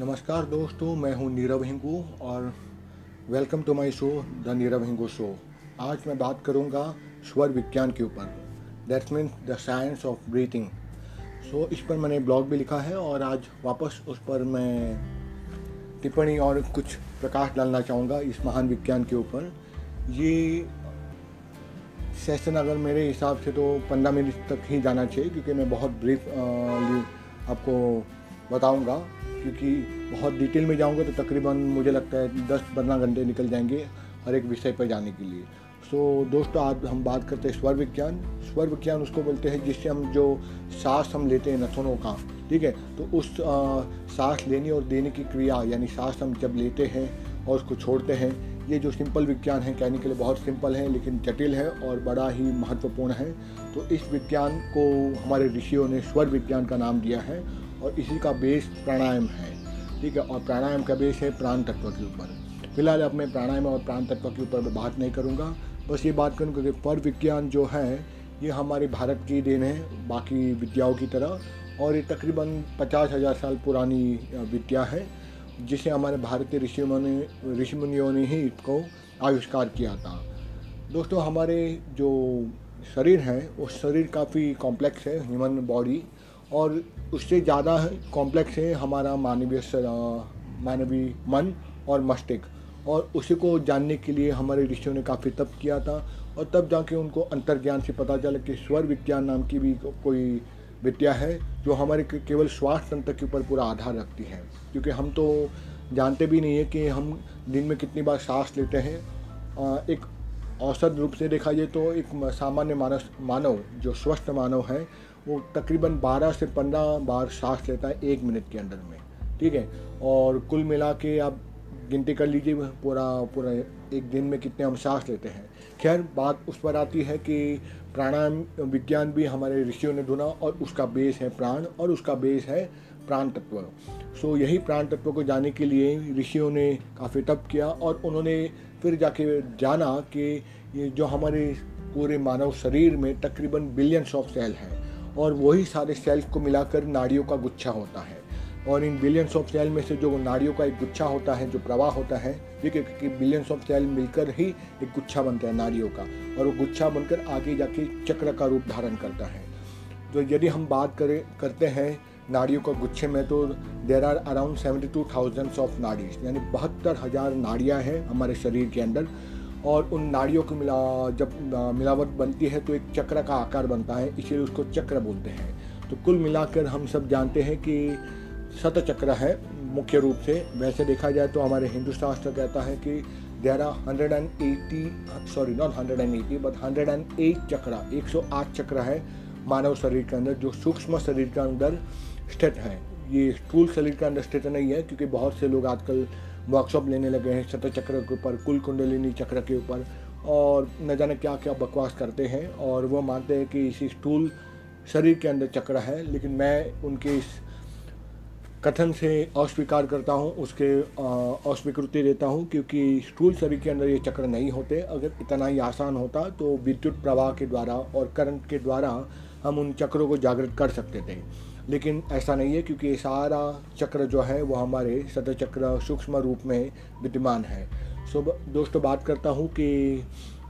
नमस्कार दोस्तों, मैं हूं नीरव हिंगू और welcome to my show the Nirav Hingu show. आज मैं बात करूंगा स्वर विज्ञान के ऊपर, that means the science of breathing. So इस पर मैंने ब्लॉग भी लिखा है और आज वापस उस पर मैं टिप्पणी और कुछ प्रकाश डालना चाहूँगा इस महान विज्ञान के ऊपर। ये सेशन अगर मेरे हिसाब से तो 15 मिनट तक ही जाना चाहिए, क्योंकि मैं बहुत ब्रीफली आपको बताऊंगा, क्योंकि बहुत डिटेल में जाऊंगा तो तकरीबन मुझे लगता है 10-15 घंटे निकल जाएंगे हर एक विषय पर जाने के लिए। सो दोस्तों, आज हम बात करते हैं स्वर विज्ञान। स्वर विज्ञान उसको बोलते हैं जिससे हम जो सांस हम लेते हैं नसों का, ठीक है, तो उस सांस लेने और देने की क्रिया, यानी सांस हम जब लेते हैं और उसको छोड़ते हैं, ये जो सिंपल विज्ञान है कहने के लिए बहुत सिंपल है, लेकिन जटिल है और बड़ा ही महत्वपूर्ण है। तो इस विज्ञान को हमारे ऋषियों ने स्वर विज्ञान का नाम दिया है और इसी का बेस प्राणायाम है, ठीक है, और प्राणायाम का बेस है प्राण तत्व के ऊपर। फिलहाल अब मैं प्राणायाम और प्राण तत्व के ऊपर बात नहीं करूँगा, बस ये बात करूँगा कि स्वर विज्ञान जो है ये हमारे भारत की देन है बाकी विद्याओं की तरह, और ये तकरीबन 50,000 साल पुरानी विद्या है जिसे हमारे भारतीय ऋषि मुनियों ने ही इसको आविष्कार किया था। दोस्तों, हमारे जो शरीर है वो शरीर काफ़ी कॉम्प्लेक्स है, ह्यूमन बॉडी, और उससे ज़्यादा कॉम्प्लेक्स है हमारा मानवीय मन और मस्तिष्क, और उसी को जानने के लिए हमारे ऋषियों ने काफ़ी तप किया था, और तब जाके उनको अंतर्ज्ञान से पता चला कि स्वर विज्ञान नाम की भी कोई विद्या है जो हमारे केवल श्वास तंत्र के ऊपर पूरा आधार रखती है, क्योंकि हम तो जानते भी नहीं है कि हम दिन में कितनी बार सांस लेते हैं। एक औसत रूप से देखा जाए तो एक सामान्य मानव जो स्वस्थ मानव है वो तकरीबन 12 से 15 बार सांस लेता है 1 मिनट के अंदर में, ठीक है, और कुल मिला के आप गिनती कर लीजिए पूरा एक दिन में कितने हम सांस लेते हैं। खैर, बात उस पर आती है कि प्राणायाम विज्ञान भी हमारे ऋषियों ने ढूंढा और उसका बेस है प्राण और उसका बेस है प्राण तत्व। सो यही प्राण तत्व को जाने के लिए ऋषियों ने काफ़ी तप किया और उन्होंने फिर जाके जाना कि ये जो हमारे पूरे मानव शरीर में तकरीबन बिलियंस ऑफ सेल हैं और वही सारे सेल्स को मिलाकर नाड़ियों का गुच्छा होता है, और इन बिलियंस ऑफ सेल में से जो नाड़ियों का एक गुच्छा होता है जो प्रवाह होता है, ठीक है, क्योंकि बिलियंस ऑफ सेल मिलकर ही एक गुच्छा बनता है नाड़ियों का, और वो गुच्छा बनकर आगे जाके चक्र का रूप धारण करता है। तो यदि हम बात करते हैं नाड़ियों का गुच्छे में, तो there are around 72,000 of nadis, यानी 72,000 नाड़ियाँ हैं हमारे शरीर के अंदर, और उन नाड़ियों की जब मिलावट बनती है तो एक चक्र का आकार बनता है, इसीलिए उसको चक्र बोलते हैं। तो कुल मिलाकर हम सब जानते हैं कि शतचक्र है मुख्य रूप से। वैसे देखा जाए तो हमारे हिंदू शास्त्र कहता है कि देयर आर 108 चक्र, 108 चक्र है मानव शरीर के अंदर, जो सूक्ष्म शरीर के अंदर स्थित है, ये स्थूल शरीर के अंदर स्थित नहीं है, क्योंकि बहुत से लोग आजकल वर्कशॉप लेने लगे हैं शतचक्र के ऊपर, कुल कुंडलिनी चक्र के ऊपर, और न जाने क्या क्या बकवास करते हैं, और वो मानते हैं कि इसी स्थूल शरीर के अंदर चक्र है, लेकिन मैं उनके इस कथन से अस्वीकार करता हूँ, उसके अस्वीकृति देता हूँ, क्योंकि स्थूल शरीर के अंदर ये चक्र नहीं होते। अगर इतना ही आसान होता तो विद्युत प्रवाह के द्वारा और करंट के द्वारा हम उन चक्रों को जागृत कर सकते थे, लेकिन ऐसा नहीं है, क्योंकि ये सारा चक्र जो है वो हमारे शतचक्र सूक्ष्म रूप में विद्यमान है। सो दोस्तों, बात करता हूँ कि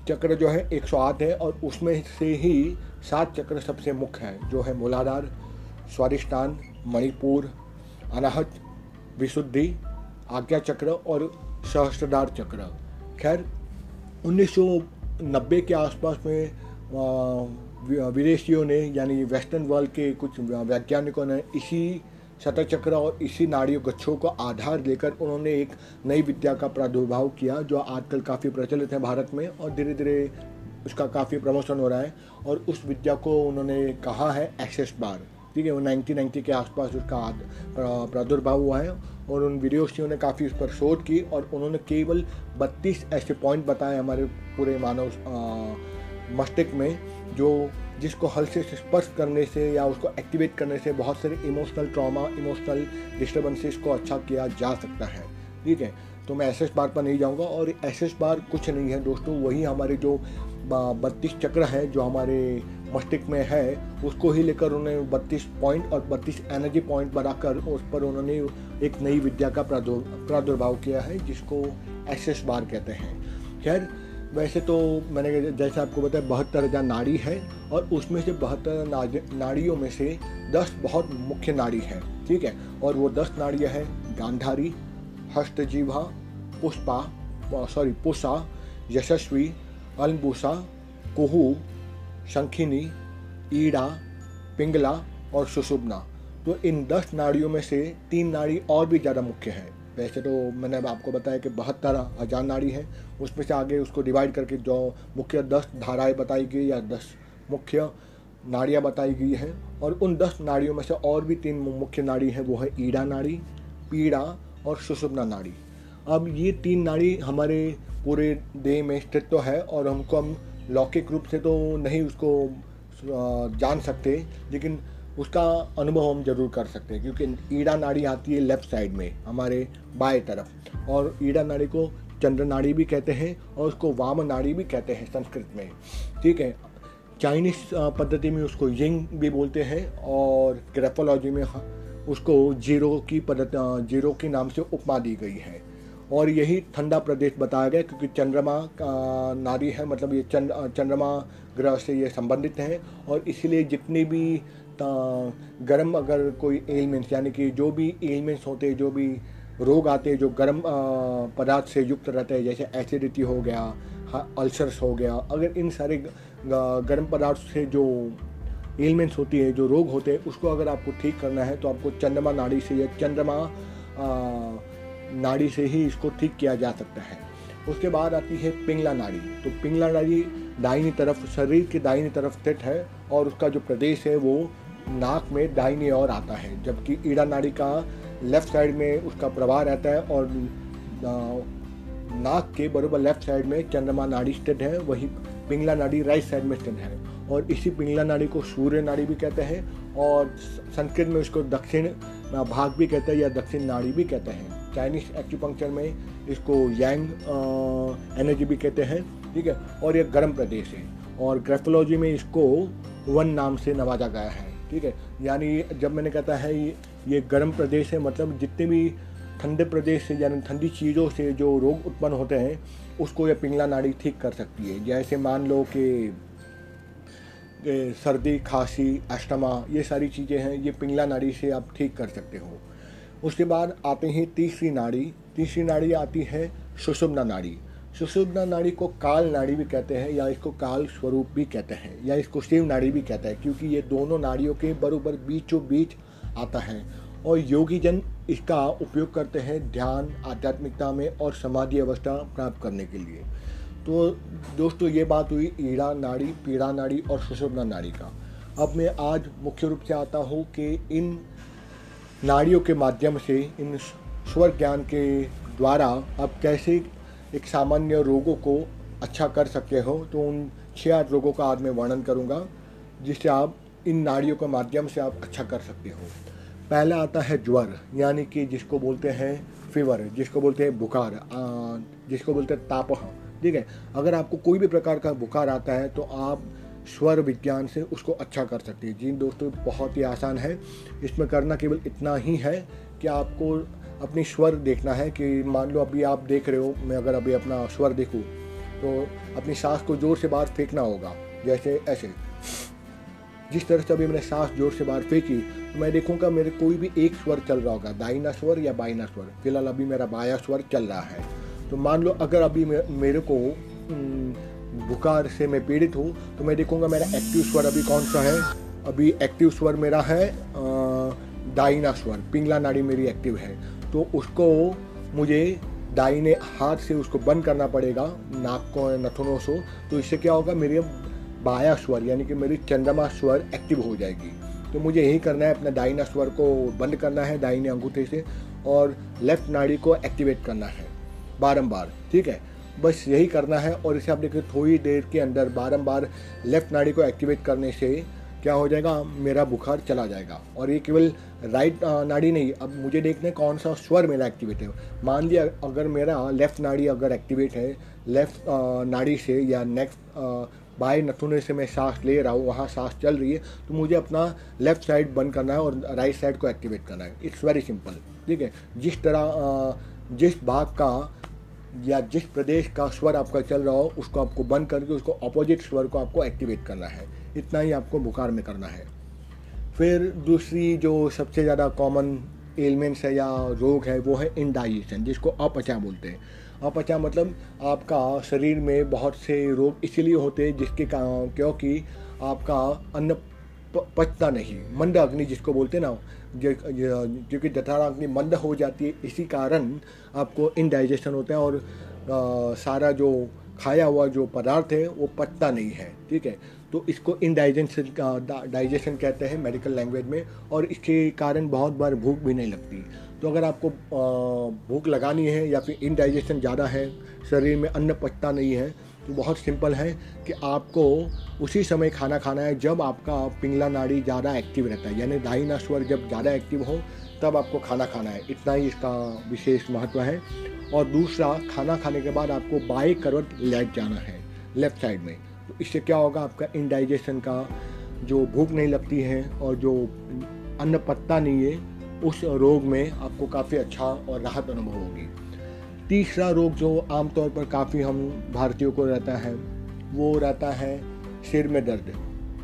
चक्र जो है 108 है, और उसमें से ही 7 चक्र सबसे मुख्य है, जो है मूलाधार, स्वादिष्ठान, मणिपुर, अनाहत, विशुद्धि, आज्ञा चक्र और सहस्त्रधार चक्र। खैर, 1990 के आसपास में विदेशियों ने, यानी वेस्टर्न वर्ल्ड के कुछ वैज्ञानिकों ने इसी शतचक्र और इसी नाड़ियों गुच्छों को आधार देकर उन्होंने एक नई विद्या का प्रादुर्भाव किया, जो आजकल काफ़ी प्रचलित है भारत में, और धीरे धीरे उसका काफ़ी प्रमोशन हो रहा है, और उस विद्या को उन्होंने कहा है एक्सेस बार, ठीक है, वो 1990 के आसपास उसका प्रादुर्भाव हुआ है, और उन विदेशियों ने काफ़ी उस पर शोध की, और उन्होंने केवल 32 ऐसे पॉइंट बताए हमारे पूरे मानव मस्तिष्क में जो जिसको हल्के से स्पर्श करने से या उसको एक्टिवेट करने से बहुत सारे इमोशनल ट्रॉमा, इमोशनल डिस्टर्बेंसेस को अच्छा किया जा सकता है, ठीक है। तो मैं एस एस बार पर नहीं जाऊँगा, और एस एस बार कुछ नहीं है दोस्तों, वही हमारे जो 32 चक्र है जो हमारे मस्तिष्क में है, उसको ही लेकर उन्होंने 32 पॉइंट और 32 एनर्जी पॉइंट बनाकर उस पर उन्होंने एक नई विद्या का प्रादुर्भाव किया है जिसको एक्सेस बार कहते हैं। खैर वैसे तो मैंने जैसे आपको बताया 72,000 नाड़ी है और उसमें से 72 नाड़ियों में से 10 बहुत मुख्य नाड़ी है, ठीक है। और वो 10 नाड़ियाँ है गांधारी, हस्तजीवा, पुषा, यशस्वी, अलंबुषा, कुहू, शंखिनी, ईड़ा, पिंगला और सुषुम्ना। तो इन 10 नाड़ियों में से 3 नाड़ी और भी ज़्यादा मुख्य है। वैसे तो मैंने आपको बताया कि 72,000 नाड़ी है, उसमें से आगे उसको डिवाइड करके जो मुख्य 10 धाराएं बताई गई या 10 मुख्य नाड़ियाँ बताई गई हैं, और उन 10 नाड़ियों में से और भी 3 मुख्य नाड़ी हैं, वो है ईड़ा नाड़ी, पीड़ा और सुषुम्ना नाड़ी। अब ये 3 नाड़ी हमारे पूरे देह में स्थित तो है और हमको हम लौकिक रूप से तो नहीं उसको जान सकते, लेकिन उसका अनुभव हम जरूर कर सकते हैं क्योंकि ईड़ा नाड़ी आती है लेफ़्ट साइड में हमारे बाएं तरफ, और ईड़ा नाड़ी को चंद्र नाड़ी भी कहते हैं और उसको वाम नाड़ी भी कहते हैं संस्कृत में, ठीक है। चाइनीज़ पद्धति में उसको यिंग भी बोलते हैं और ग्रेफोलॉजी में उसको जीरो के नाम से उपमा दी गई है। और यही ठंडा प्रदेश बताया गया क्योंकि चंद्रमा का नाड़ी है, मतलब ये चंद्रमा ग्रह से ये संबंधित है, और इसीलिए जितनी भी गर्म अगर कोई एलिमेंट्स यानी कि जो भी एलिमेंट्स होते हैं, जो भी रोग आते हैं जो गर्म पदार्थ से युक्त रहते हैं, जैसे एसिडिटी हो गया, अल्सर्स हो गया, अगर इन सारे गर्म पदार्थ से जो एलिमेंट्स होती है, जो रोग होते हैं, उसको अगर आपको ठीक करना है तो आपको चंद्रमा नाड़ी से या चंद्रमा नाड़ी से ही इसको ठीक किया जा सकता है। उसके बाद आती है पिंगला नाड़ी। तो पिंगला नाड़ी दाहिनी तरफ, शरीर के दाहिनी तरफ स्थित है और उसका जो प्रदेश है वो नाक में दाहिनी ओर आता है, जबकि ईड़ा नाड़ी का लेफ़्ट साइड में उसका प्रवाह रहता है और नाक के बराबर लेफ़्ट साइड में चंद्रमा नाड़ी स्थित है, वही पिंगला नाड़ी राइट साइड में स्थित है। और इसी पिंगला नाड़ी को सूर्य नाड़ी भी कहते हैं और संस्कृत में उसको दक्षिण भाग भी कहते हैं या दक्षिण नाड़ी भी कहते हैं। चाइनीज एक्यूपंक्चर में इसको यांग एनर्जी भी कहते हैं, ठीक है। और यह गर्म प्रदेश है और ग्रेफोलॉजी में इसको वन नाम से नवाजा गया है, ठीक है। यानी जब मैंने कहता है ये गर्म प्रदेश है, मतलब जितने भी ठंडे प्रदेश से यानी ठंडी चीज़ों से जो रोग उत्पन्न होते हैं उसको यह पिंगला नाड़ी ठीक कर सकती है। जैसे मान लो कि सर्दी, खांसी, अस्थमा, ये सारी चीज़ें हैं, ये पिंगला नाड़ी से आप ठीक कर सकते हो। उसके बाद आते हैं तीसरी नाड़ी। तीसरी नाड़ी आती है सुषुम्ना नाड़ी। सुषुम्ना नाड़ी को काल नाड़ी भी कहते हैं या इसको काल स्वरूप भी कहते हैं या इसको शिव नाड़ी भी कहते हैं, क्योंकि ये दोनों नाड़ियों के बरोबर बीचों बीच आता है और योगी जन इसका उपयोग करते हैं ध्यान, आध्यात्मिकता में और समाधि अवस्था प्राप्त करने के लिए। तो दोस्तों ये बात हुई ईड़ा नाड़ी, पीड़ा नाड़ी और सुषुम्ना नाड़ी का। अब मैं आज मुख्य रूप से आता हूँ कि इन नाड़ियों के माध्यम से, इन स्वर ज्ञान के द्वारा आप कैसे एक सामान्य रोगों को अच्छा कर सकते हो। तो उन 6-8 रोगों का आज मैं वर्णन करूँगा जिससे आप इन नाड़ियों के माध्यम से आप अच्छा कर सकते हो। पहला आता है ज्वर, यानी कि जिसको बोलते हैं फीवर, जिसको बोलते हैं बुखार, जिसको बोलते हैं तापह, ठीक है। अगर आपको कोई भी प्रकार का बुखार आता है तो आप स्वर विज्ञान से उसको अच्छा कर सकते हैं। जी दोस्तों, बहुत ही आसान है। इसमें करना केवल इतना ही है कि आपको अपनी स्वर देखना है कि मान लो अभी आप देख रहे हो, मैं अगर अभी अपना स्वर देखूं तो अपनी सांस को ज़ोर से बाहर फेंकना होगा, जैसे ऐसे। जिस तरह से अभी मैंने सांस जोर से बाहर फेंकी तो मैं देखूँगा मेरे कोई भी एक स्वर चल रहा होगा, दाहिना स्वर या बायना स्वर। फिलहाल अभी मेरा बाया स्वर चल रहा है। तो मान लो अगर अभी मेरे को बुखार से मैं पीड़ित हूँ तो मैं देखूँगा मेरा एक्टिव स्वर अभी कौन सा है। अभी एक्टिव स्वर मेरा है दाहिना स्वर, पिंगला नाड़ी मेरी एक्टिव है, तो उसको मुझे दाहिने हाथ से उसको बंद करना पड़ेगा, नाक को नथुनों से। तो इससे क्या होगा, मेरे बाया स्वर यानी कि मेरी चंद्रमा स्वर एक्टिव हो जाएगी। तो मुझे यही करना है, अपना दाहिना स्वर को बंद करना है दाहिने अंगूठे से और लेफ्ट नाड़ी को एक्टिवेट करना है बारम्बार, ठीक है। बस यही करना है और इसे आप देखिए थोड़ी देर के अंदर बारंबार लेफ़्ट नाड़ी को एक्टिवेट करने से क्या हो जाएगा, मेरा बुखार चला जाएगा। और ये केवल राइट नाड़ी नहीं, अब मुझे देखना है कौन सा स्वर मेरा एक्टिवेट है। मान लिया अगर मेरा लेफ़्ट नाड़ी अगर एक्टिवेट है, लेफ़्ट नाड़ी से या नेक्स्ट बाएं नथुने से मैं सांस ले रहा हूँ, वहाँ सांस चल रही है, तो मुझे अपना लेफ़्ट साइड बंद करना है और राइट साइड को एक्टिवेट करना है। इट्स वेरी सिंपल, ठीक है। जिस तरह जिस भाग का या जिस प्रदेश का स्वर आपका चल रहा हो, उसको आपको बंद करके उसको अपोजिट स्वर को आपको एक्टिवेट करना है। इतना ही आपको बुखार में करना है। फिर दूसरी जो सबसे ज़्यादा कॉमन एलिमेंट्स है या रोग है वो है इंडाइजेशन, जिसको अपचा बोलते हैं। अपचा मतलब आपका शरीर में बहुत से रोग इसीलिए होते हैं जिसके कारण क्योंकि आपका अन्न पचता नहीं, मंद अग्नि जिसको बोलते हैं ना, जो कि जठराग्नि मंद हो जाती है, इसी कारण आपको इनडाइजेशन होता है और सारा जो खाया हुआ जो पदार्थ है वो पचता नहीं है, ठीक है। तो इसको इनडाइजेशन कहते हैं मेडिकल लैंग्वेज में। और इसके कारण बहुत बार भूख भी नहीं लगती। तो अगर आपको भूख लगानी है या फिर इनडाइजेशन ज़्यादा है, शरीर में अन्न पचता नहीं है, तो बहुत सिंपल है कि आपको उसी समय खाना खाना है जब आपका पिंगला नाड़ी ज़्यादा एक्टिव रहता है, यानी दाहिना स्वर जब ज़्यादा एक्टिव हो तब आपको खाना खाना है। इतना ही इसका विशेष महत्व है। और दूसरा, खाना खाने के बाद आपको बाएं करवट लेट जाना है, लेफ़्ट साइड में। तो इससे क्या होगा, आपका इनडाइजेशन का जो भूख नहीं लगती है और जो अन्न पचता नहीं है, उस रोग में आपको काफ़ी अच्छा और राहत अनुभव होगी। तीसरा रोग जो आमतौर पर काफ़ी हम भारतीयों को रहता है, वो रहता है सिर में दर्द,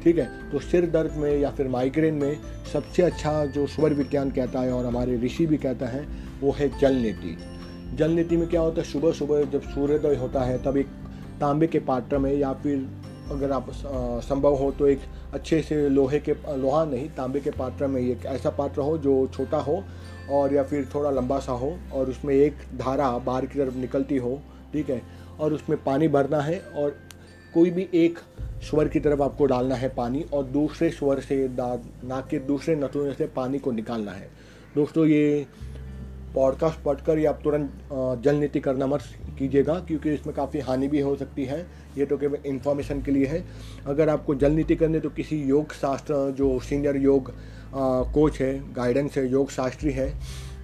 ठीक है। तो सिर दर्द में या फिर माइग्रेन में सबसे अच्छा जो स्वर विज्ञान कहता है और हमारे ऋषि भी कहता है, वो है जलनेति। जलनेति में क्या होता है, सुबह सुबह जब सूर्योदय होता है तब एक तांबे के पात्र में या फिर अगर आप संभव हो तो एक अच्छे से तांबे के पात्र में, एक ऐसा पात्र हो जो छोटा हो और या फिर थोड़ा लंबा सा हो और उसमें एक धारा बाहर की तरफ निकलती हो, ठीक है। और उसमें पानी भरना है और कोई भी एक स्वर की तरफ आपको डालना है पानी और दूसरे स्वर से नाक के दूसरे नथुने से पानी को निकालना है। दोस्तों, ये पॉडकास्ट पढ़कर या आप तुरंत जलनीति करना मत कीजिएगा, क्योंकि इसमें काफ़ी हानि भी हो सकती है। ये तो केवल इन्फॉर्मेशन के लिए है। अगर आपको जलनीति करने तो किसी योग शास्त्र जो सीनियर योग कोच है, गाइडेंस है, योग शास्त्री है,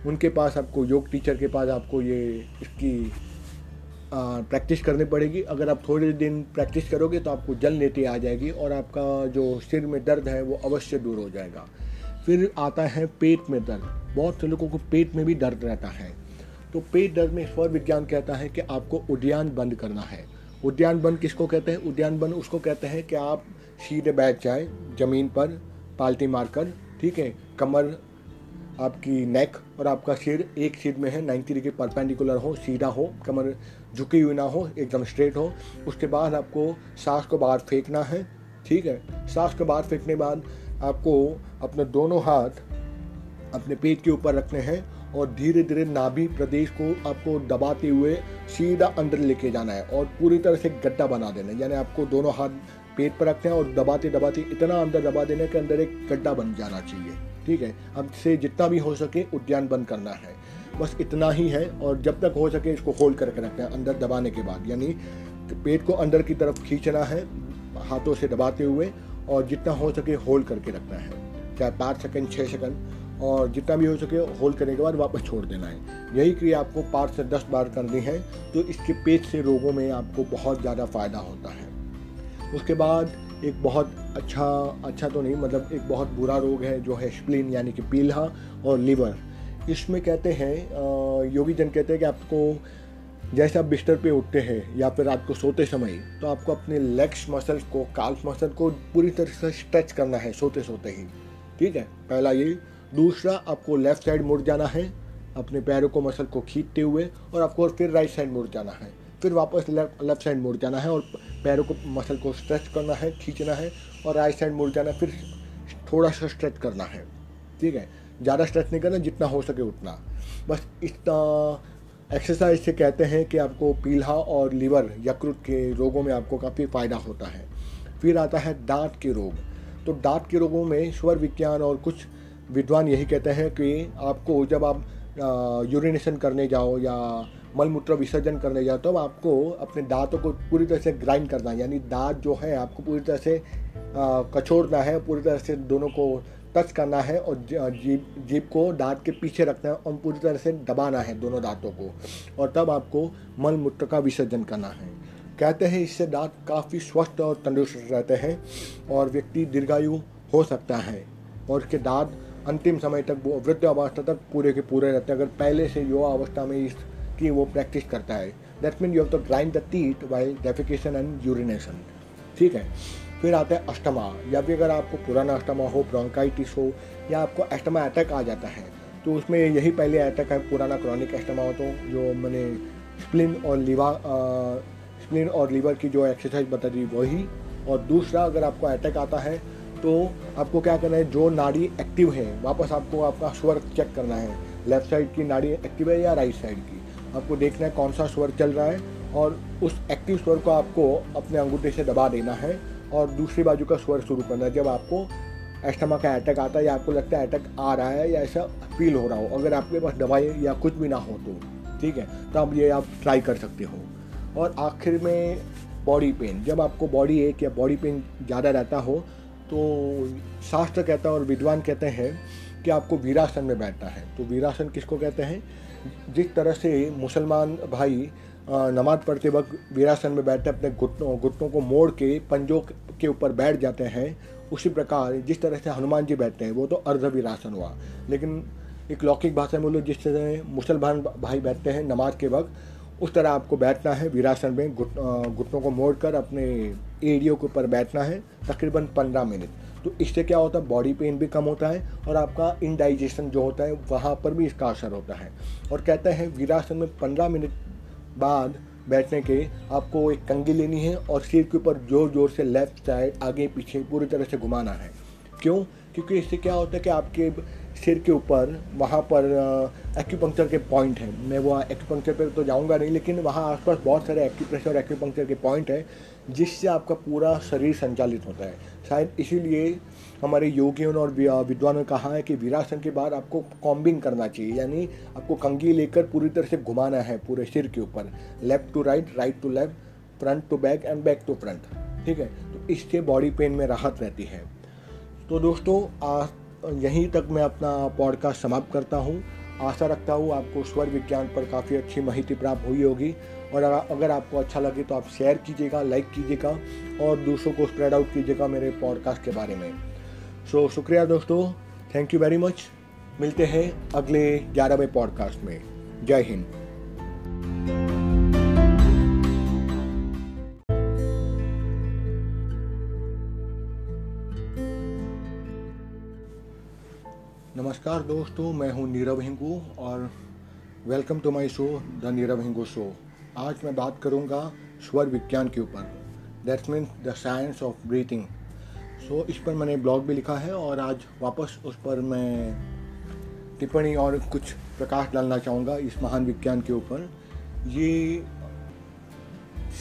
उनके पास आपको, योग टीचर के पास आपको ये इसकी प्रैक्टिस करनी पड़ेगी। अगर आप थोड़े दिन प्रैक्टिस करोगे तो आपको जलनीति आ जाएगी और आपका जो सिर में दर्द है वो अवश्य दूर हो जाएगा। फिर आता है पेट में दर्द। बहुत से लोगों को पेट में भी दर्द रहता है। तो पेट दर्द में स्वर विज्ञान कहता है कि आपको उद्यान बंद करना है। उद्यान बंद किसको कहते हैं? उद्यान बंद उसको कहते हैं कि आप सीधे बैठ जाए ज़मीन पर पालती मारकर, ठीक है। कमर, आपकी नेक और आपका सिर एक सीध में है, 90 डिग्री परपेंडिकुलर हो, सीधा हो, कमर झुकी हुई ना हो, एकदम स्ट्रेट हो। उसके बाद आपको सांस को बाहर फेंकना है, ठीक है। सांस को बाहर फेंकने के बाद आपको अपने दोनों हाथ अपने पेट के ऊपर रखने हैं और धीरे धीरे नाभि प्रदेश को आपको दबाते हुए सीधा अंदर लेके जाना है और पूरी तरह से गड्ढा बना देना है। यानी आपको दोनों हाथ पेट पर रखने हैं और दबाते दबाते इतना अंदर दबा देना कि अंदर एक गड्ढा बन जाना चाहिए, ठीक है। अब से जितना भी हो सके उद्यान बंद करना है, बस इतना ही है। और जब तक हो सके इसको होल्ड करके रखना है अंदर दबाने के बाद, यानी पेट को अंदर की तरफ खींचना है हाथों से दबाते हुए और जितना हो सके होल्ड करके रखना है, चाहे 5 सेकंड, 6 सेकंड, और जितना भी हो सके होल्ड करने के बाद वापस छोड़ देना है। यही क्रिया आपको 5 से 10 बार करनी है। तो इसके पेट से रोगों में आपको बहुत ज़्यादा फ़ायदा होता है। उसके बाद एक बहुत अच्छा तो नहीं, मतलब एक बहुत बुरा रोग है जो है स्प्लीन, यानी कि पील्हा और लीवर। इसमें कहते हैं, योगी जन कहते हैं कि आपको जैसे आप बिस्तर पे उठते हैं या फिर रात को सोते समय, तो आपको अपने लेग्स मसल्स को, काल्फ मसल को पूरी तरह से स्ट्रेच करना है सोते सोते ही, ठीक है। पहला ये। दूसरा, आपको लेफ़्ट साइड मुड़ जाना है अपने पैरों को, मसल को खींचते हुए, और आपको फिर राइट साइड मुड़ जाना है, फिर वापस लेफ़्ट साइड मुड़ जाना है और पैरों को, मसल को स्ट्रेच करना है, खींचना है, और राइट साइड मुड़ जाना, फिर थोड़ा सा स्ट्रेच करना है, ठीक है। ज़्यादा स्ट्रेच नहीं करना, जितना हो सके उतना, बस इतना एक्सरसाइज से कहते हैं कि आपको पील्हा और लीवर यकृत के रोगों में आपको काफ़ी फ़ायदा होता है। फिर आता है दाँत के रोग। तो दाँत के रोगों में स्वर विज्ञान और कुछ विद्वान यही कहते हैं कि आपको जब आप यूरिनेशन करने जाओ या मलमूत्र विसर्जन करने जाते हो, आपको अपने दांतों को पूरी तरह से ग्राइंड करना है, यानी दांत जो है आपको पूरी तरह से कचोड़ना है, पूरी तरह से दोनों को टच करना है और जीभ को दांत के पीछे रखना है और पूरी तरह से दबाना है दोनों दांतों को, और तब आपको मलमूत्र का विसर्जन करना है। कहते हैं इससे दांत काफ़ी स्वस्थ और तंदुरुस्त रहते हैं और व्यक्ति दीर्घायु हो सकता है और उसके दांत अंतिम समय तक, वो वृद्धावस्था तक पूरे के पूरे रहते हैं अगर पहले से युवा अवस्था में इसकी वो प्रैक्टिस करता है। That mean you have to grind the teeth by defecation and urination. ठीक है, फिर आता है अस्थमा। या भी अगर आपको पुराना अस्थमा हो, ब्रोंकाइटिस हो, या आपको अस्थमा अटैक आ जाता है तो उसमें यही पहले अटैक है, पुराना क्रॉनिक अस्थमा हो तो जो मैंने स्प्लिन और लीवर की जो एक्सरसाइज बता दी वही। और दूसरा, अगर आपको अटैक आता है तो आपको क्या करना है, जो नाड़ी एक्टिव है वापस आपको आपका स्वर चेक करना है, लेफ़्ट साइड की नाड़ी एक्टिव है या राइट साइड की, आपको देखना है कौन सा स्वर चल रहा है और उस एक्टिव स्वर को आपको अपने अंगूठे से दबा देना है और दूसरी बाजू का स्वर शुरू करना है। जब आपको अस्थमा का अटैक आता है या आपको लगता है अटैक आ रहा है या ऐसा फील हो रहा हो, अगर आपके पास दवाई या कुछ भी ना हो तो ठीक है, तब ये आप ट्राई कर सकते हो। और आखिर में बॉडी पेन। जब आपको बॉडी एक या बॉडी पेन ज़्यादा रहता हो तो शास्त्र कहता है और विद्वान कहते हैं कि आपको वीरासन में बैठना है। तो वीरासन किसको कहते हैं? जिस तरह से मुसलमान भाई नमाज पढ़ते वक्त वीरासन में बैठते अपने घुटनों को मोड़ के पंजों के ऊपर बैठ जाते हैं, उसी प्रकार जिस तरह से हनुमान जी बैठते हैं वो तो अर्धवीरासन हुआ, लेकिन एक लौकिक भाषा में बोलो जिस तरह मुसलमान भाई बैठते हैं नमाज के वक्त उस तरह आपको बैठना है वीरासन में, घुटनों को मोड़कर अपने एड़ियों के ऊपर बैठना है तकरीबन 15 मिनट। तो इससे क्या होता है, बॉडी पेन भी कम होता है और आपका इनडाइजेशन जो होता है वहाँ पर भी इसका असर होता है। और कहते हैं वीरासन में 15 मिनट बाद बैठने के आपको एक कंगी लेनी है और सिर के ऊपर जोर जोर से लेफ्ट साइड आगे पीछे पूरी तरह से घुमाना है। क्यों? क्योंकि इससे क्या होता है कि आपके सिर के ऊपर वहाँ पर एक्यूपंक्चर के पॉइंट हैं। मैं वहाँ एक्यूपंक्चर पर तो जाऊँगा नहीं, लेकिन वहाँ आसपास बहुत सारे एक्यूप्रेशर और एक्यूपंक्चर के पॉइंट हैं जिससे आपका पूरा शरीर संचालित होता है। शायद इसीलिए हमारे योगियों और विद्वानों ने कहा है कि वीरासन के बाद आपको कॉम्बिंग करना चाहिए, यानी आपको कंघी लेकर पूरी तरह से घुमाना है पूरे सिर के ऊपर, left to right, right to left, front to back and back to front. ठीक है, तो इससे बॉडी पेन में राहत रहती है। तो दोस्तों यहीं तक मैं अपना पॉडकास्ट समाप्त करता हूँ। आशा रखता हूँ आपको स्वर विज्ञान पर काफ़ी अच्छी माहिती प्राप्त हुई होगी और अगर आपको अच्छा लगे तो आप शेयर कीजिएगा, लाइक कीजिएगा और दूसरों को स्प्रेड आउट कीजिएगा मेरे पॉडकास्ट के बारे में। शुक्रिया दोस्तों, थैंक यू वेरी मच। मिलते हैं अगले 11वें पॉडकास्ट में। जय हिंद। नमस्कार दोस्तों, मैं हूं नीरव हिंगू और welcome to my show the Nirav Hingu show. आज मैं बात करूंगा स्वर विज्ञान के ऊपर, that means the science of breathing. So इस पर मैंने ब्लॉग भी लिखा है और आज वापस उस पर मैं टिप्पणी और कुछ प्रकाश डालना चाहूँगा इस महान विज्ञान के ऊपर। ये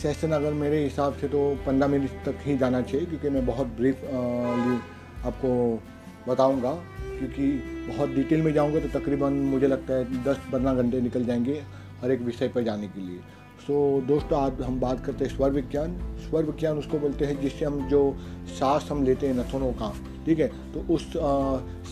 सेशन अगर मेरे हिसाब से तो 15 मिनट तक ही जाना चाहिए क्योंकि मैं बहुत ब्रीफ आपको बताऊँगा, क्योंकि बहुत डिटेल में जाऊंगा तो तकरीबन मुझे लगता है 10-15 घंटे निकल जाएंगे हर एक विषय पर जाने के लिए। सो दोस्तों, आज हम बात करते हैं स्वर विज्ञान। स्वर विज्ञान उसको बोलते हैं जिससे हम जो सांस हम लेते हैं नथुनों का, ठीक है, तो उस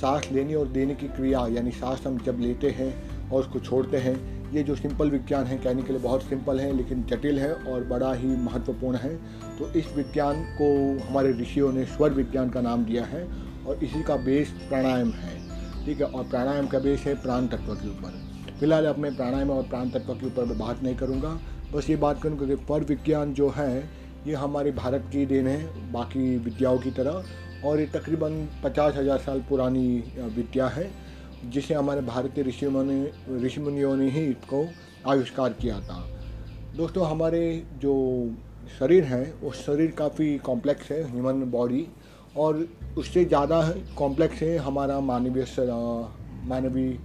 सांस लेने और देने की क्रिया, यानी सांस हम जब लेते हैं और उसको छोड़ते हैं। ये जो सिंपल विज्ञान है, कहने के लिए बहुत सिंपल है लेकिन जटिल है और बड़ा ही महत्वपूर्ण है। तो इस विज्ञान को हमारे ऋषियों ने स्वर विज्ञान का नाम दिया है और इसी का बेस प्राणायाम है, ठीक है, और प्राणायाम का बेस है प्राण तत्व के ऊपर। फिलहाल अब मैं प्राणायाम और प्राण तत्व के ऊपर मैं बात नहीं करूँगा, बस ये बात करूँगा कि स्वर विज्ञान जो है ये हमारे भारत की देन है बाकी विद्याओं की तरह, और ये तकरीबन 50,000 साल पुरानी विद्या है जिसे हमारे भारतीय ऋषि मुनियों ने ही इसको आविष्कार किया था। दोस्तों, हमारे जो शरीर है वो शरीर काफ़ी कॉम्प्लेक्स है, ह्यूमन बॉडी, और उससे ज़्यादा कॉम्प्लेक्स है हमारा मानवीय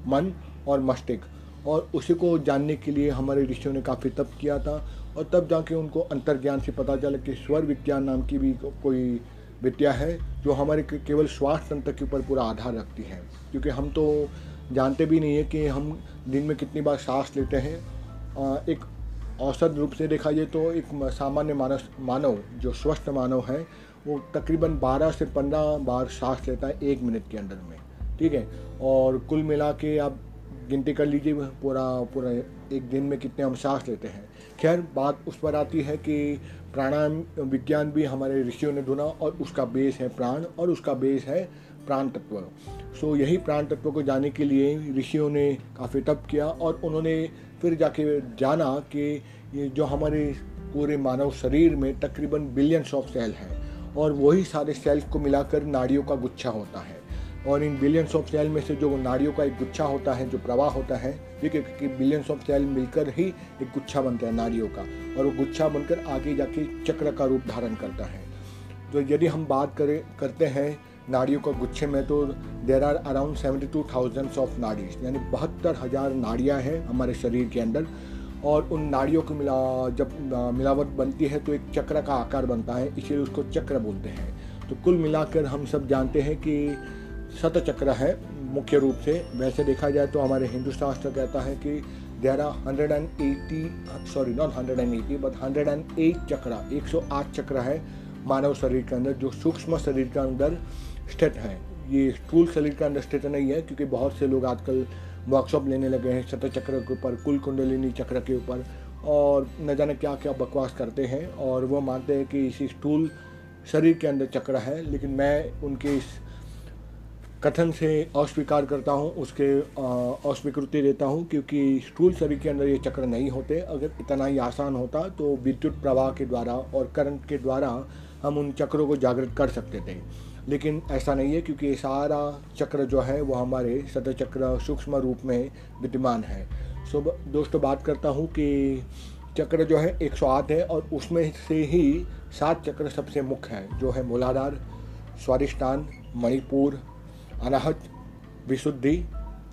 मन और मस्तिष्क, और उसी को जानने के लिए हमारे ऋषियों ने काफ़ी तप किया था और तब जाके उनको अंतर्ज्ञान से पता चला कि स्वर विज्ञान नाम की भी कोई विद्या है जो हमारे केवल श्वास तंत्र के ऊपर पूरा आधार रखती है, क्योंकि हम तो जानते भी नहीं है कि हम दिन में कितनी बार सांस लेते हैं एक औसत रूप से देखा जाए तो एक सामान्य मानव जो स्वस्थ मानव है वो तकरीबन 12 से 15 बार सांस लेता है 1 मिनट के अंदर में, ठीक है। और कुल मिला के आप गिनती कर लीजिए पूरा एक दिन में कितने हम सांस लेते हैं। खैर बात उस पर आती है कि प्राणायाम विज्ञान भी हमारे ऋषियों ने ढूंढा और उसका बेस है प्राण और उसका बेस है प्राण तत्व। सो यही प्राण तत्व को जानने के लिए ऋषियों ने काफ़ी तप किया और उन्होंने फिर जाके जाना कि ये जो हमारे पूरे मानव शरीर में तकरीबन बिलियंस ऑफ सेल हैं और वही सारे सेल्स को मिलाकर नाड़ियों का गुच्छा होता है और इन बिलियंस ऑफ सेल में से जो नाड़ियों का एक गुच्छा होता है जो प्रवाह होता है, ठीक है, क्योंकि बिलियंस ऑफ सेल मिलकर ही एक गुच्छा बनता है नाड़ियों का और वो गुच्छा बनकर आगे जाके चक्र का रूप धारण करता है। तो यदि हम बात करते हैं नाड़ियों का गुच्छे में तो there are around 72,000 of nadis यानी 72,000 नाड़ियाँ हैं हमारे शरीर के अंदर और उन नाड़ियों को जब मिलावट बनती है तो एक चक्र का आकार बनता है, इसीलिए उसको चक्र बोलते हैं। तो कुल मिलाकर हम सब जानते हैं कि 7 चक्र है मुख्य रूप से। वैसे देखा जाए तो हमारे हिंदू शास्त्र कहता है कि देयर आर 108 चक्र 108 चक्र है मानव शरीर के अंदर जो सूक्ष्म शरीर के अंदर स्थित है। ये स्थूल शरीर के अंदर स्थित नहीं है क्योंकि बहुत से लोग आजकल वर्कशॉप लेने लगे हैं 7 चक्र के ऊपर, कुल कुंडलिनी चक्र के ऊपर और न जाने क्या क्या बकवास करते हैं और वो मानते हैं कि इसी स्थूल शरीर के अंदर चक्र है। लेकिन मैं उनके इस कथन से अस्वीकार करता हूँ, उसके अस्वीकृति देता हूँ क्योंकि स्थूल शरीर के अंदर ये चक्र नहीं होते। अगर इतना ही आसान होता तो विद्युत प्रवाह के द्वारा और करंट के द्वारा हम उन चक्रों को जागृत कर सकते थे, लेकिन ऐसा नहीं है क्योंकि ये सारा चक्र जो है वो हमारे 7 चक्र सूक्ष्म रूप में विद्यमान है। सो दोस्तों बात करता हूँ कि चक्र जो है 108 है और उसमें से ही 7 चक्र सबसे मुख्य है जो है मूलाधार, स्वादिष्ठान, मणिपुर, अनाहत, विशुद्धि,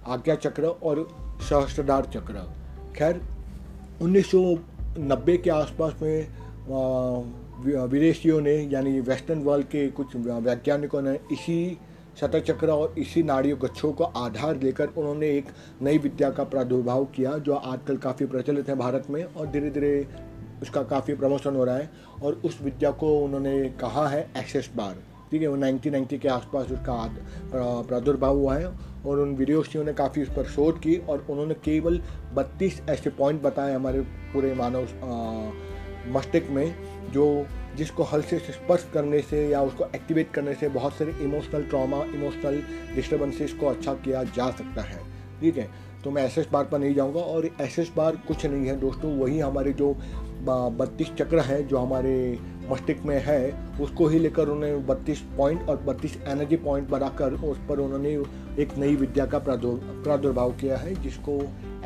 आज्ञा चक्र और सहस्त्रधार चक्र। खैर 1990 के आसपास में विदेशियों ने यानी वेस्टर्न वर्ल्ड के कुछ वैज्ञानिकों ने इसी 7 चक्र और इसी नाड़ियों गुच्छों को आधार लेकर उन्होंने एक नई विद्या का प्रादुर्भाव किया जो आजकल काफ़ी प्रचलित है भारत में और धीरे धीरे उसका काफ़ी प्रमोशन हो रहा है और उस विद्या को उन्होंने कहा है एक्सेस बार, ठीक है। वो 1990 के आसपास उसका प्रादुर्भाव हुआ है और उन विदेशियों ने काफ़ी उस पर शोध की और उन्होंने केवल 32 ऐसे पॉइंट बताए हमारे पूरे मानव मस्तिष्क में जो जिसको हल्के से स्पर्श करने से या उसको एक्टिवेट करने से बहुत सारे इमोशनल ट्रॉमा, इमोशनल डिस्टर्बेंसेस को अच्छा किया जा सकता है, ठीक है। तो मैं एसएस बार पर नहीं जाऊंगा और एसएस बार कुछ नहीं है दोस्तों, वही हमारे जो 32 चक्र है जो हमारे मस्तिष्क में है उसको ही लेकर उन्होंने 32 पॉइंट और 32 एनर्जी पॉइंट बनाकर उस पर उन्होंने एक नई विद्या का प्रादुर्भाव किया है जिसको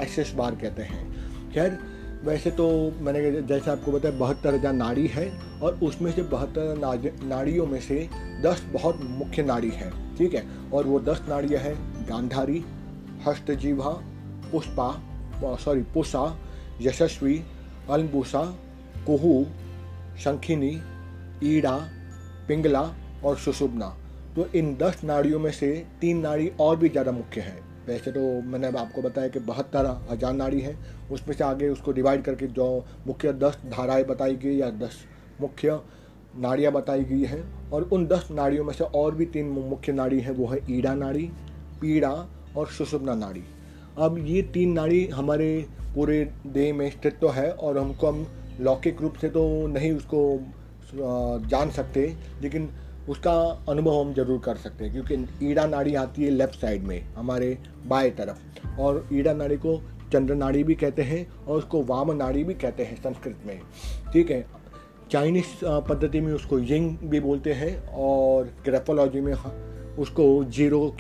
एसएस बार कहते हैं। खैर वैसे तो मैंने जैसे आपको बताया 72,000 नाड़ी है और उसमें से 72 नाड़ियों में से 10 बहुत मुख्य नाड़ी है, ठीक है। और वो 10 नाड़ियाँ हैं गांधारी, हस्तजीवा, पुषा, यशस्वी, अलंबुषा, कुहू, शंखिनी, ईड़ा, पिंगला और सुषुम्ना। तो इन 10 नाड़ियों में से 3 नाड़ी और भी ज़्यादा मुख्य है। वैसे तो मैंने आपको बताया कि 72,000 नाड़ी है, उसमें से आगे उसको डिवाइड करके जो मुख्य 10 धाराएं बताई गई या 10 मुख्य नाड़ियाँ बताई गई हैं और उन 10 नाड़ियों में से और भी 3 मुख्य नाड़ी हैं, वो है ईड़ा नाड़ी, पीड़ा और सुषुम्ना नाड़ी। अब ये 3 नाड़ी हमारे पूरे देह में स्थित तो है और हमको हम लौकिक रूप से तो नहीं उसको जान सकते लेकिन उसका अनुभव हम जरूर कर सकते हैं क्योंकि ईड़ा नाड़ी आती है लेफ़्ट साइड में हमारे बाएं तरफ और ईड़ा नाड़ी को चंद्र नाड़ी भी कहते हैं और उसको वाम नाड़ी भी कहते हैं संस्कृत में, ठीक है। चाइनीस पद्धति में उसको यिंग भी बोलते हैं और ग्रेफोलॉजी में उसको जीरो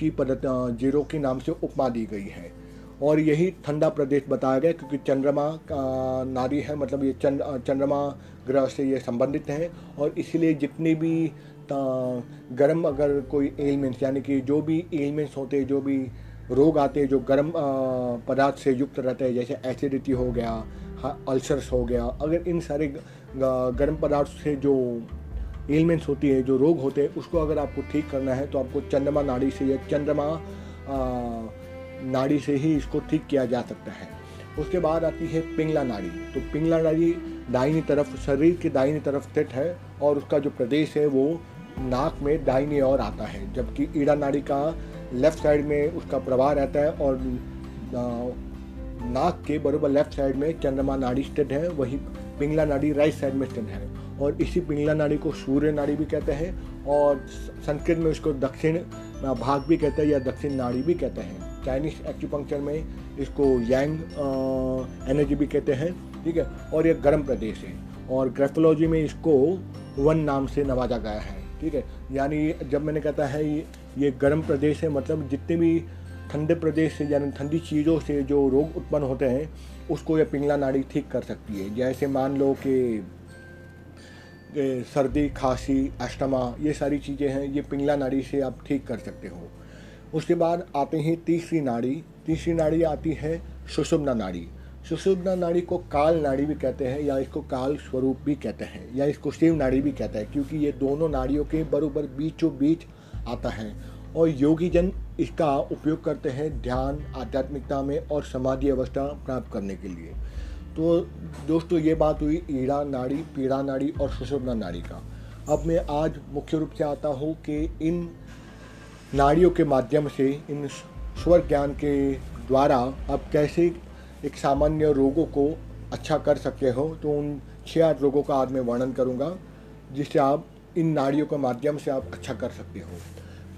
के नाम से उपमा दी गई है और यही ठंडा प्रदेश बताया गया क्योंकि चंद्रमा का नाड़ी है, मतलब ये चंद्रमा ग्रह से ये संबंधित है और इसीलिए जितने भी गर्म अगर कोई एलिमेंट्स यानी कि जो भी एलिमेंट्स होते हैं, जो भी रोग आते हैं जो गर्म पदार्थ से युक्त रहते हैं जैसे एसिडिटी हो गया, अल्सर्स हो गया, अगर इन सारे गर्म पदार्थ से जो एलिमेंट्स होती है, जो रोग होते हैं, उसको अगर आपको ठीक करना है तो आपको चंद्रमा नाड़ी से या चंद्रमा नाड़ी से ही इसको ठीक किया जा सकता है। उसके बाद आती है पिंगला नाड़ी। तो पिंगला नाड़ी दाहिनी तरफ, शरीर के दाहिनी तरफ स्थित है और उसका जो प्रदेश है वो नाक में दाहिनी ओर आता है, जबकि ईड़ा नाड़ी का लेफ़्ट साइड में उसका प्रवाह रहता है और नाक के बराबर लेफ़्ट साइड में चंद्रमा नाड़ी स्थित है, वही पिंगला नाड़ी राइट साइड में स्थित है। और इसी पिंगला नाड़ी को सूर्य नाड़ी भी कहते हैं और संस्कृत में उसको दक्षिण भाग भी कहते हैं या दक्षिण नाड़ी भी कहते हैं। चाइनीज एक्यूपंक्चर में इसको यांग एनर्जी भी कहते हैं, ठीक है। और यह गर्म प्रदेश है और ग्रेफोलॉजी में इसको वन नाम से नवाजा गया है, ठीक है। यानी जब मैंने कहता है ये गर्म प्रदेश है, मतलब जितने भी ठंडे प्रदेश से यानी ठंडी चीज़ों से जो रोग उत्पन्न होते हैं उसको यह पिंगला नाड़ी ठीक कर सकती है। जैसे मान लो कि सर्दी, खांसी, अस्थमा, ये सारी चीज़ें हैं, ये पिंगला नाड़ी से आप ठीक कर सकते हो। उसके बाद आते हैं तीसरी नाड़ी। तीसरी नाड़ी आती है सुषुम्ना नाड़ी। सुषुम्ना नाड़ी को काल नाड़ी भी कहते हैं या इसको काल स्वरूप भी कहते हैं या इसको शिव नाड़ी भी कहते हैं, क्योंकि ये दोनों नाड़ियों के बराबर बीचों बीच आता है। और योगी जन इसका उपयोग करते हैं ध्यान, आध्यात्मिकता में और समाधि अवस्था प्राप्त करने के लिए। तो दोस्तों ये बात हुई ईड़ा नाड़ी, पीड़ा नाड़ी और सुषुम्ना नाड़ी का। अब मैं आज मुख्य रूप से आता हूँ कि इन नाड़ियों के माध्यम से, इन स्वर ज्ञान के द्वारा आप कैसे एक सामान्य रोगों को अच्छा कर सकते हो। तो उन 6-8 रोगों का आज मैं वर्णन करूंगा जिससे आप इन नाड़ियों के माध्यम से आप अच्छा कर सकते हो।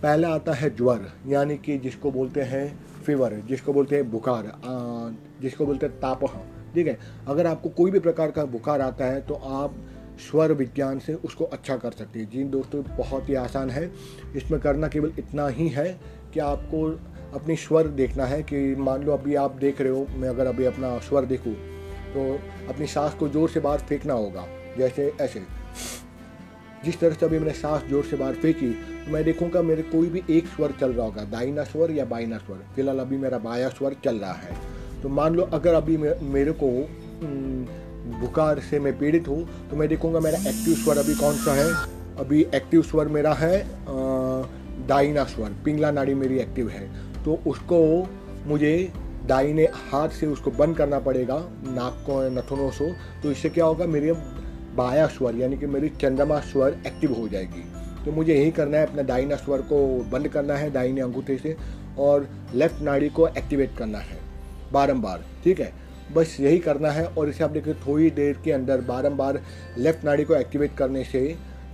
पहला आता है ज्वर, यानी कि जिसको बोलते हैं फीवर, जिसको बोलते हैं बुखार, जिसको बोलते हैं तापह, ठीक है। अगर आपको कोई भी प्रकार का बुखार आता है तो आप स्वर विज्ञान से उसको अच्छा कर सकते हैं। जी दोस्तों, बहुत ही आसान है। इसमें करना केवल इतना ही है कि आपको अपनी स्वर देखना है कि मान लो अभी आप देख रहे हो, मैं अगर अभी अपना स्वर देखूं तो अपनी सांस को ज़ोर से बाहर फेंकना होगा, जैसे ऐसे। जिस तरह से अभी मैंने सांस ज़ोर से बाहर फेंकी तो मैं देखूँगा मेरे कोई भी एक स्वर चल रहा होगा, दाहिना स्वर या बायना स्वर। फिलहाल अभी मेरा बाया स्वर चल रहा है। तो मान लो अगर अभी मेरे को बुखार से मैं पीड़ित हूँ तो मैं देखूँगा मेरा एक्टिव स्वर अभी कौन सा है। अभी एक्टिव स्वर मेरा है दाहिना स्वर, पिंगला नाड़ी मेरी एक्टिव है, तो उसको मुझे दाहिने हाथ से उसको बंद करना पड़ेगा, नाक को नथुनों से। तो इससे क्या होगा, मेरी बाया स्वर यानी कि मेरी चंद्रमा स्वर एक्टिव हो जाएगी। तो मुझे यही करना है, अपना दाहिना स्वर को बंद करना है दाहिने अंगूठे से और लेफ्ट नाड़ी को एक्टिवेट करना है बारम्बार, ठीक है। बस यही करना है और इसे आप देखिए थोड़ी देर के अंदर बारंबार लेफ़्ट नाड़ी को एक्टिवेट करने से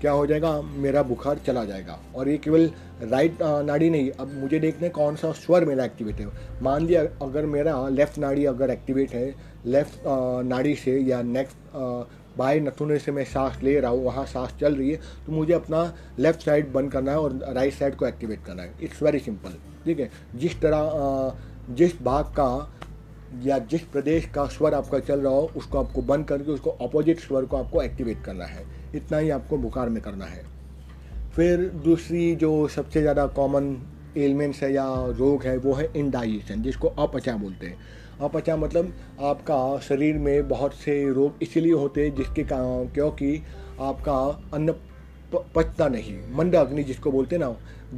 क्या हो जाएगा, मेरा बुखार चला जाएगा। और ये केवल राइट नाड़ी नहीं, अब मुझे देखना है कौन सा स्वर मेरा एक्टिवेट है। मान लिया अगर मेरा लेफ़्ट नाड़ी अगर एक्टिवेट है, लेफ़्ट नाड़ी से या नेक्स्ट बाएं नथुने से मैं सांस ले रहा हूँ, वहाँ सांस चल रही है, तो मुझे अपना लेफ़्ट साइड बंद करना है और राइट साइड को एक्टिवेट करना है। इट्स वेरी सिंपल, ठीक है। जिस तरह जिस भाग का या जिस प्रदेश का स्वर आपका चल रहा हो उसको आपको बंद करके उसको अपोजिट स्वर को आपको एक्टिवेट करना है, इतना ही आपको बुखार में करना है। फिर दूसरी जो सबसे ज़्यादा कॉमन एलिमेंट्स है या रोग है वो है इंडाइजेशन, जिसको अपचा बोलते हैं। अपचा मतलब आपका शरीर में बहुत से रोग इसीलिए होते हैं जिसके कारण, क्योंकि आपका अन्न पचता नहीं, मंद अग्नि जिसको बोलते ना,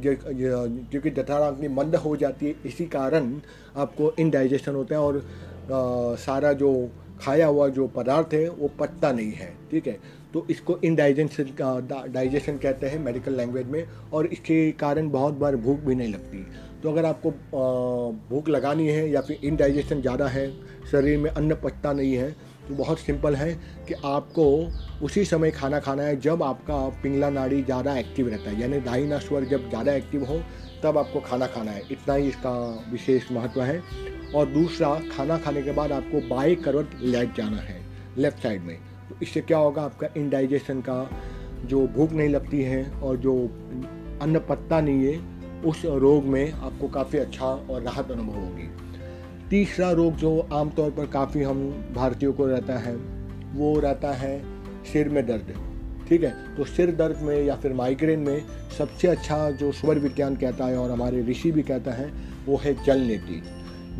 क्योंकि जठरा अग्नि मंद हो जाती है, इसी कारण आपको इनडाइजेशन होता है और सारा जो खाया हुआ जो पदार्थ है वो पचता नहीं है, ठीक है। तो इसको इनडाइजेशन कहते हैं मेडिकल लैंग्वेज में। और इसके कारण बहुत बार भूख भी नहीं लगती। तो अगर आपको भूख लगानी है या फिर इनडाइजेशन ज़्यादा है, शरीर में अन्न पचता नहीं है, तो बहुत सिंपल है कि आपको उसी समय खाना खाना है जब आपका पिंगला नाड़ी ज़्यादा एक्टिव रहता है, यानी दाहिना स्वर जब ज़्यादा एक्टिव हो तब आपको खाना खाना है, इतना ही इसका विशेष महत्व है। और दूसरा, खाना खाने के बाद आपको बाएं करवट लेट जाना है लेफ़्ट साइड में। तो इससे क्या होगा, आपका इनडाइजेशन का जो भूख नहीं लगती है और जो अन्न पचता नहीं है उस रोग में आपको काफ़ी अच्छा और राहत अनुभव होगी। तीसरा रोग जो आमतौर पर काफ़ी हम भारतीयों को रहता है वो रहता है सिर में दर्द, ठीक है। तो सिर दर्द में या फिर माइग्रेन में सबसे अच्छा जो स्वर विज्ञान कहता है और हमारे ऋषि भी कहता है वो है जलनेती।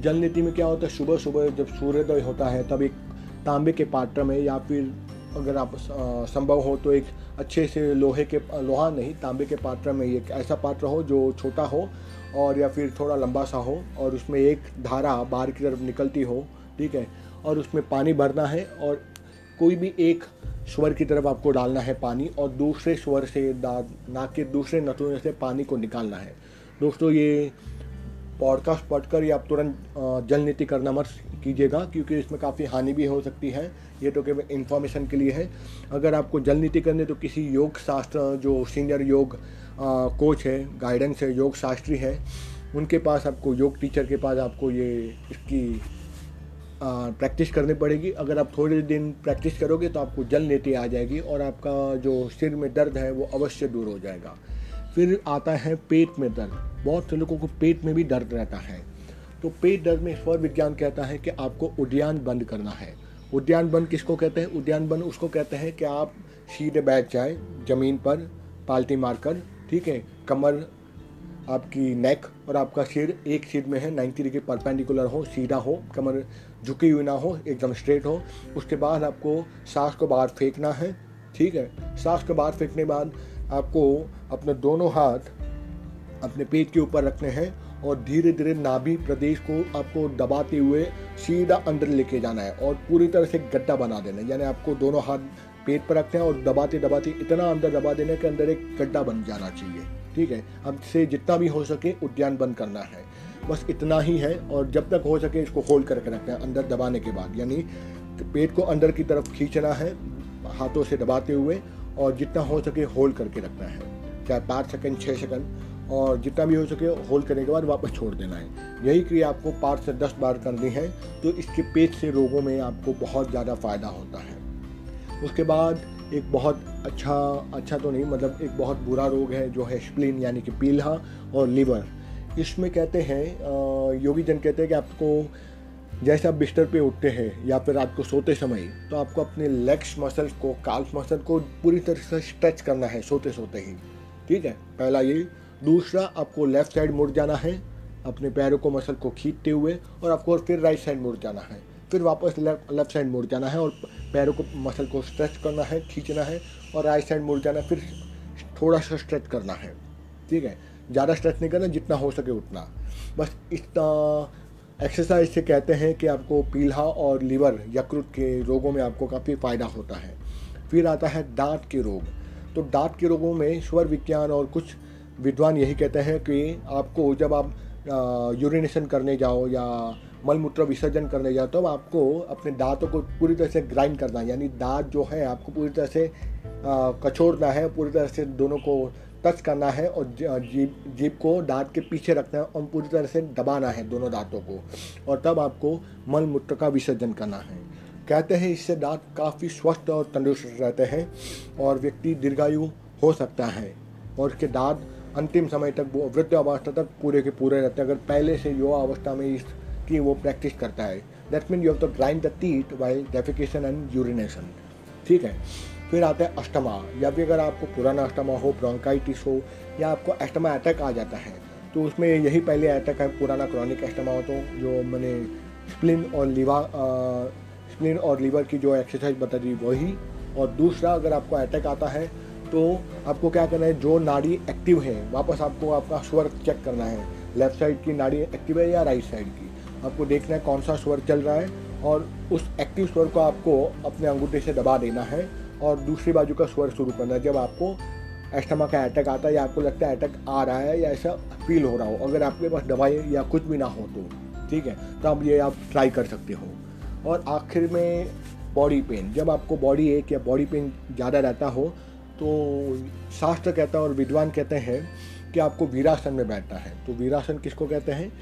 जलनेती में क्या होता है, सुबह सुबह जब सूर्योदय होता है तब एक तांबे के पात्र में या फिर अगर आप संभव हो तो एक अच्छे से तांबे के पात्र में, एक ऐसा पात्र हो जो छोटा हो और या फिर थोड़ा लंबा सा हो और उसमें एक धारा बाहर की तरफ निकलती हो ठीक है, और उसमें पानी भरना है और कोई भी एक स्वर की तरफ आपको डालना है पानी और दूसरे स्वर से नाक के दूसरे नथुने से पानी को निकालना है। दोस्तों ये पॉडकास्ट पढ़कर या आप तुरंत जल नीति करना मत कीजिएगा क्योंकि इसमें काफ़ी हानि भी हो सकती है। ये तो केवल इन्फॉर्मेशन के लिए है। अगर आपको जल नीति करनी तो किसी योग शास्त्र जो सीनियर योग कोच है, गाइडेंस है, योग शास्त्री है, उनके पास आपको, योग टीचर के पास आपको ये इसकी प्रैक्टिस करनी पड़ेगी। अगर आप थोड़े दिन प्रैक्टिस करोगे तो आपको जल नीति आ जाएगी और आपका जो सिर में दर्द है वो अवश्य दूर हो जाएगा। फिर आता है पेट में दर्द। बहुत से लोगों को पेट में भी दर्द रहता है, तो पेट दर्द में स्वर विज्ञान कहता है कि आपको उद्यान बंद करना है। उद्यान बंद किसको कहते हैं? उद्यान बंद उसको कहते हैं कि आप सीधे बैठ जाए ज़मीन पर पालती मारकर, ठीक है, कमर आपकी नेक और आपका सिर एक सीध में है, 90 डिग्री परपेंडिकुलर हो, सीधा हो, कमर झुकी हुई ना हो, एकदम स्ट्रेट हो। उसके बाद आपको सांस को बाहर फेंकना है, ठीक है। सांस को बाहर फेंकने के बाद आपको अपने दोनों हाथ अपने पेट के ऊपर रखने हैं और धीरे धीरे नाभि प्रदेश को आपको दबाते हुए सीधा अंदर लेके जाना है और पूरी तरह से गड्ढा बना देना है। यानी आपको दोनों हाथ पेट पर रखना है और दबाते दबाते इतना अंदर दबा देना के अंदर एक गड्ढा बन जाना चाहिए, ठीक है। अब से जितना भी हो सके उद्यान बंद करना है, बस इतना ही है। और जब तक हो सके इसको होल्ड करके रखना है अंदर दबाने के बाद, यानी पेट को अंदर की तरफ खींचना है हाथों से दबाते हुए और जितना हो सके होल्ड करके रखना है, चाहे 5 सेकंड 6 सेकंड, और जितना भी हो सके होल्ड करने के बाद वापस छोड़ देना है। यही क्रिया आपको 5 से 10 बार करनी है, तो इसके पेट से रोगों में आपको बहुत ज़्यादा फ़ायदा होता है। उसके बाद एक बहुत अच्छा तो नहीं, मतलब एक बहुत बुरा रोग है जो है स्प्लीन यानी कि पील्हा और लीवर। इसमें कहते हैं योगी जन कहते हैं कि आपको जैसे आप बिस्तर पे उठते हैं या फिर रात को सोते समय तो आपको अपने लेग्स मसल्स को, काल्फ मसल को पूरी तरह से स्ट्रेच करना है सोते सोते ही, ठीक है, पहला ये। दूसरा आपको लेफ़्ट साइड मुड़ जाना है अपने पैरों को मसल को खींचते हुए और आपको फिर राइट साइड मुड़ जाना है, फिर वापस लेफ्ट साइड मुड़ जाना है और पैरों को मसल को स्ट्रेच करना है, खींचना है और राइट साइड मुड़ जाना है, फिर थोड़ा सा स्ट्रेच करना है, ठीक है। ज़्यादा स्ट्रेच नहीं करना, जितना हो सके उतना, बस इतना एक्सरसाइज से कहते हैं कि आपको पील्हा और लीवर यकृत के रोगों में आपको काफ़ी फ़ायदा होता है। फिर आता है दांत के रोग। तो दांत के रोगों में स्वर विज्ञान और कुछ विद्वान यही कहते हैं कि आपको जब आप यूरिनेशन करने जाओ या मलमूत्र विसर्जन करने जाते हो, आपको अपने दांतों को पूरी तरह से ग्राइंड करना है, यानी दांत जो है आपको पूरी तरह से कचोड़ना है, पूरी तरह से दोनों को टच करना है और जीभ को दांत के पीछे रखना है और पूरी तरह से दबाना है दोनों दांतों को, और तब आपको मलमूत्र का विसर्जन करना है। कहते हैं इससे दांत काफ़ी स्वस्थ और तंदुरुस्त रहते हैं और व्यक्ति दीर्घायु हो सकता है और उसके दांत अंतिम समय तक, वो वृद्धावस्था तक पूरे के पूरे रहते हैं अगर पहले से युवा अवस्था में इस कि वो प्रैक्टिस करता है। That mean you have to grind the teeth while defecation and urination, ठीक है। फिर आता है अस्थमा। या भी अगर आपको पुराना अस्थमा हो, ब्रोंकाइटिस हो या आपको अस्थमा अटैक आ जाता है तो उसमें यही पहले अटैक है, पुराना क्रॉनिक अस्थमा हो तो जो मैंने स्प्लिन और लीवर की जो एक्सरसाइज बता दी वही। और दूसरा अगर आपको अटैक आता है तो आपको क्या करना है, जो नाड़ी एक्टिव है वापस आपको आपका स्वर चेक करना है, लेफ़्ट साइड की नाड़ी एक्टिव है या राइट साइड की, आपको देखना है कौन सा स्वर चल रहा है और उस एक्टिव स्वर को आपको अपने अंगूठे से दबा देना है और दूसरी बाजू का स्वर शुरू करना है जब आपको अस्थमा का अटैक आता है या आपको लगता है अटैक आ रहा है या ऐसा फील हो रहा हो। अगर आपके पास दवाई या कुछ भी ना हो तो ठीक है, तो आप ये आप ट्राई कर सकते हो। और आखिर में बॉडी पेन। जब आपको बॉडी एक या बॉडी पेन ज़्यादा रहता हो तो शास्त्र कहता है और विद्वान कहते हैं कि आपको वीरासन में बैठना है। तो वीरासन किसको कहते हैं?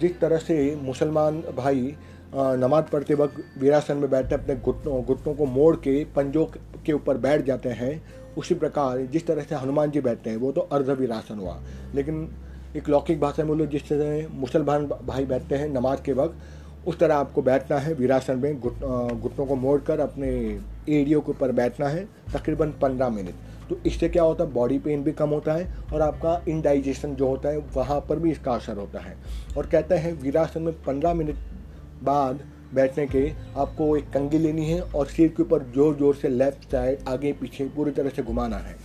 जिस तरह से मुसलमान भाई नमाज पढ़ते वक्त वीरासन में बैठते अपने घुटनों को मोड़ के पंजों के ऊपर बैठ जाते हैं, उसी प्रकार जिस तरह से हनुमान जी बैठते हैं वो तो अर्धवीरासन हुआ, लेकिन एक लौकिक भाषा में बोलो जिस तरह मुसलमान भाई बैठते हैं नमाज के वक्त उस तरह आपको बैठना है वीरासन में, घुटनों को मोड़ कर अपने एड़ियों के ऊपर बैठना है तकरीबन 15 मिनट। तो इससे क्या होता है, बॉडी पेन भी कम होता है और आपका इनडाइजेशन जो होता है वहाँ पर भी इसका असर होता है। और कहते हैं वीरासन में 15 मिनट बाद बैठने के आपको एक कंघी लेनी है और सिर के ऊपर ज़ोर ज़ोर से लेफ़्ट साइड आगे पीछे पूरी तरह से घुमाना है।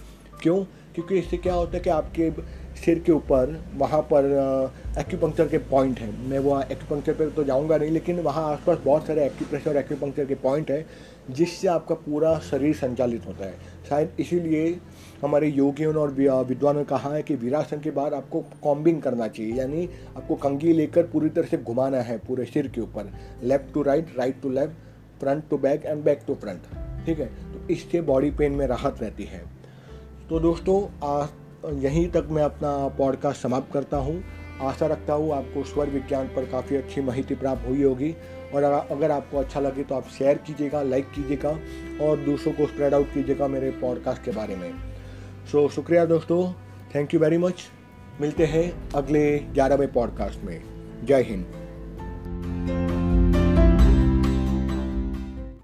क्यों? क्योंकि इससे क्या होता है कि आपके सिर के ऊपर वहाँ पर एक्यूपंक्चर के पॉइंट हैं। मैं वहाँ एक्यूपंक्चर पर तो जाऊँगा नहीं, लेकिन वहाँ आसपास बहुत सारे एक्यूप्रेशर और एक्यूपंक्चर के पॉइंट हैं जिससे आपका पूरा शरीर संचालित होता है। शायद इसीलिए हमारे योगियों और विद्वानों ने कहा है कि वीरासन के बाद आपको कॉम्बिंग करना चाहिए, यानी आपको कंघी लेकर पूरी तरह से घुमाना है पूरे सिर के ऊपर, left to right, right to left, front to back and back to front, ठीक है। तो इससे बॉडी पेन में राहत रहती है। तो दोस्तों यहीं तक मैं अपना पॉडकास्ट समाप्त करता हूँ। आशा रखता हूँ आपको स्वर विज्ञान पर काफ़ी अच्छी माहिती प्राप्त हुई होगी, और अगर आपको अच्छा लगे तो आप शेयर कीजिएगा, लाइक कीजिएगा और दूसरों को स्प्रेड आउट कीजिएगा मेरे पॉडकास्ट के बारे में। सो शुक्रिया दोस्तों, थैंक यू वेरी मच। मिलते हैं अगले 11वें पॉडकास्ट में। जय हिंद।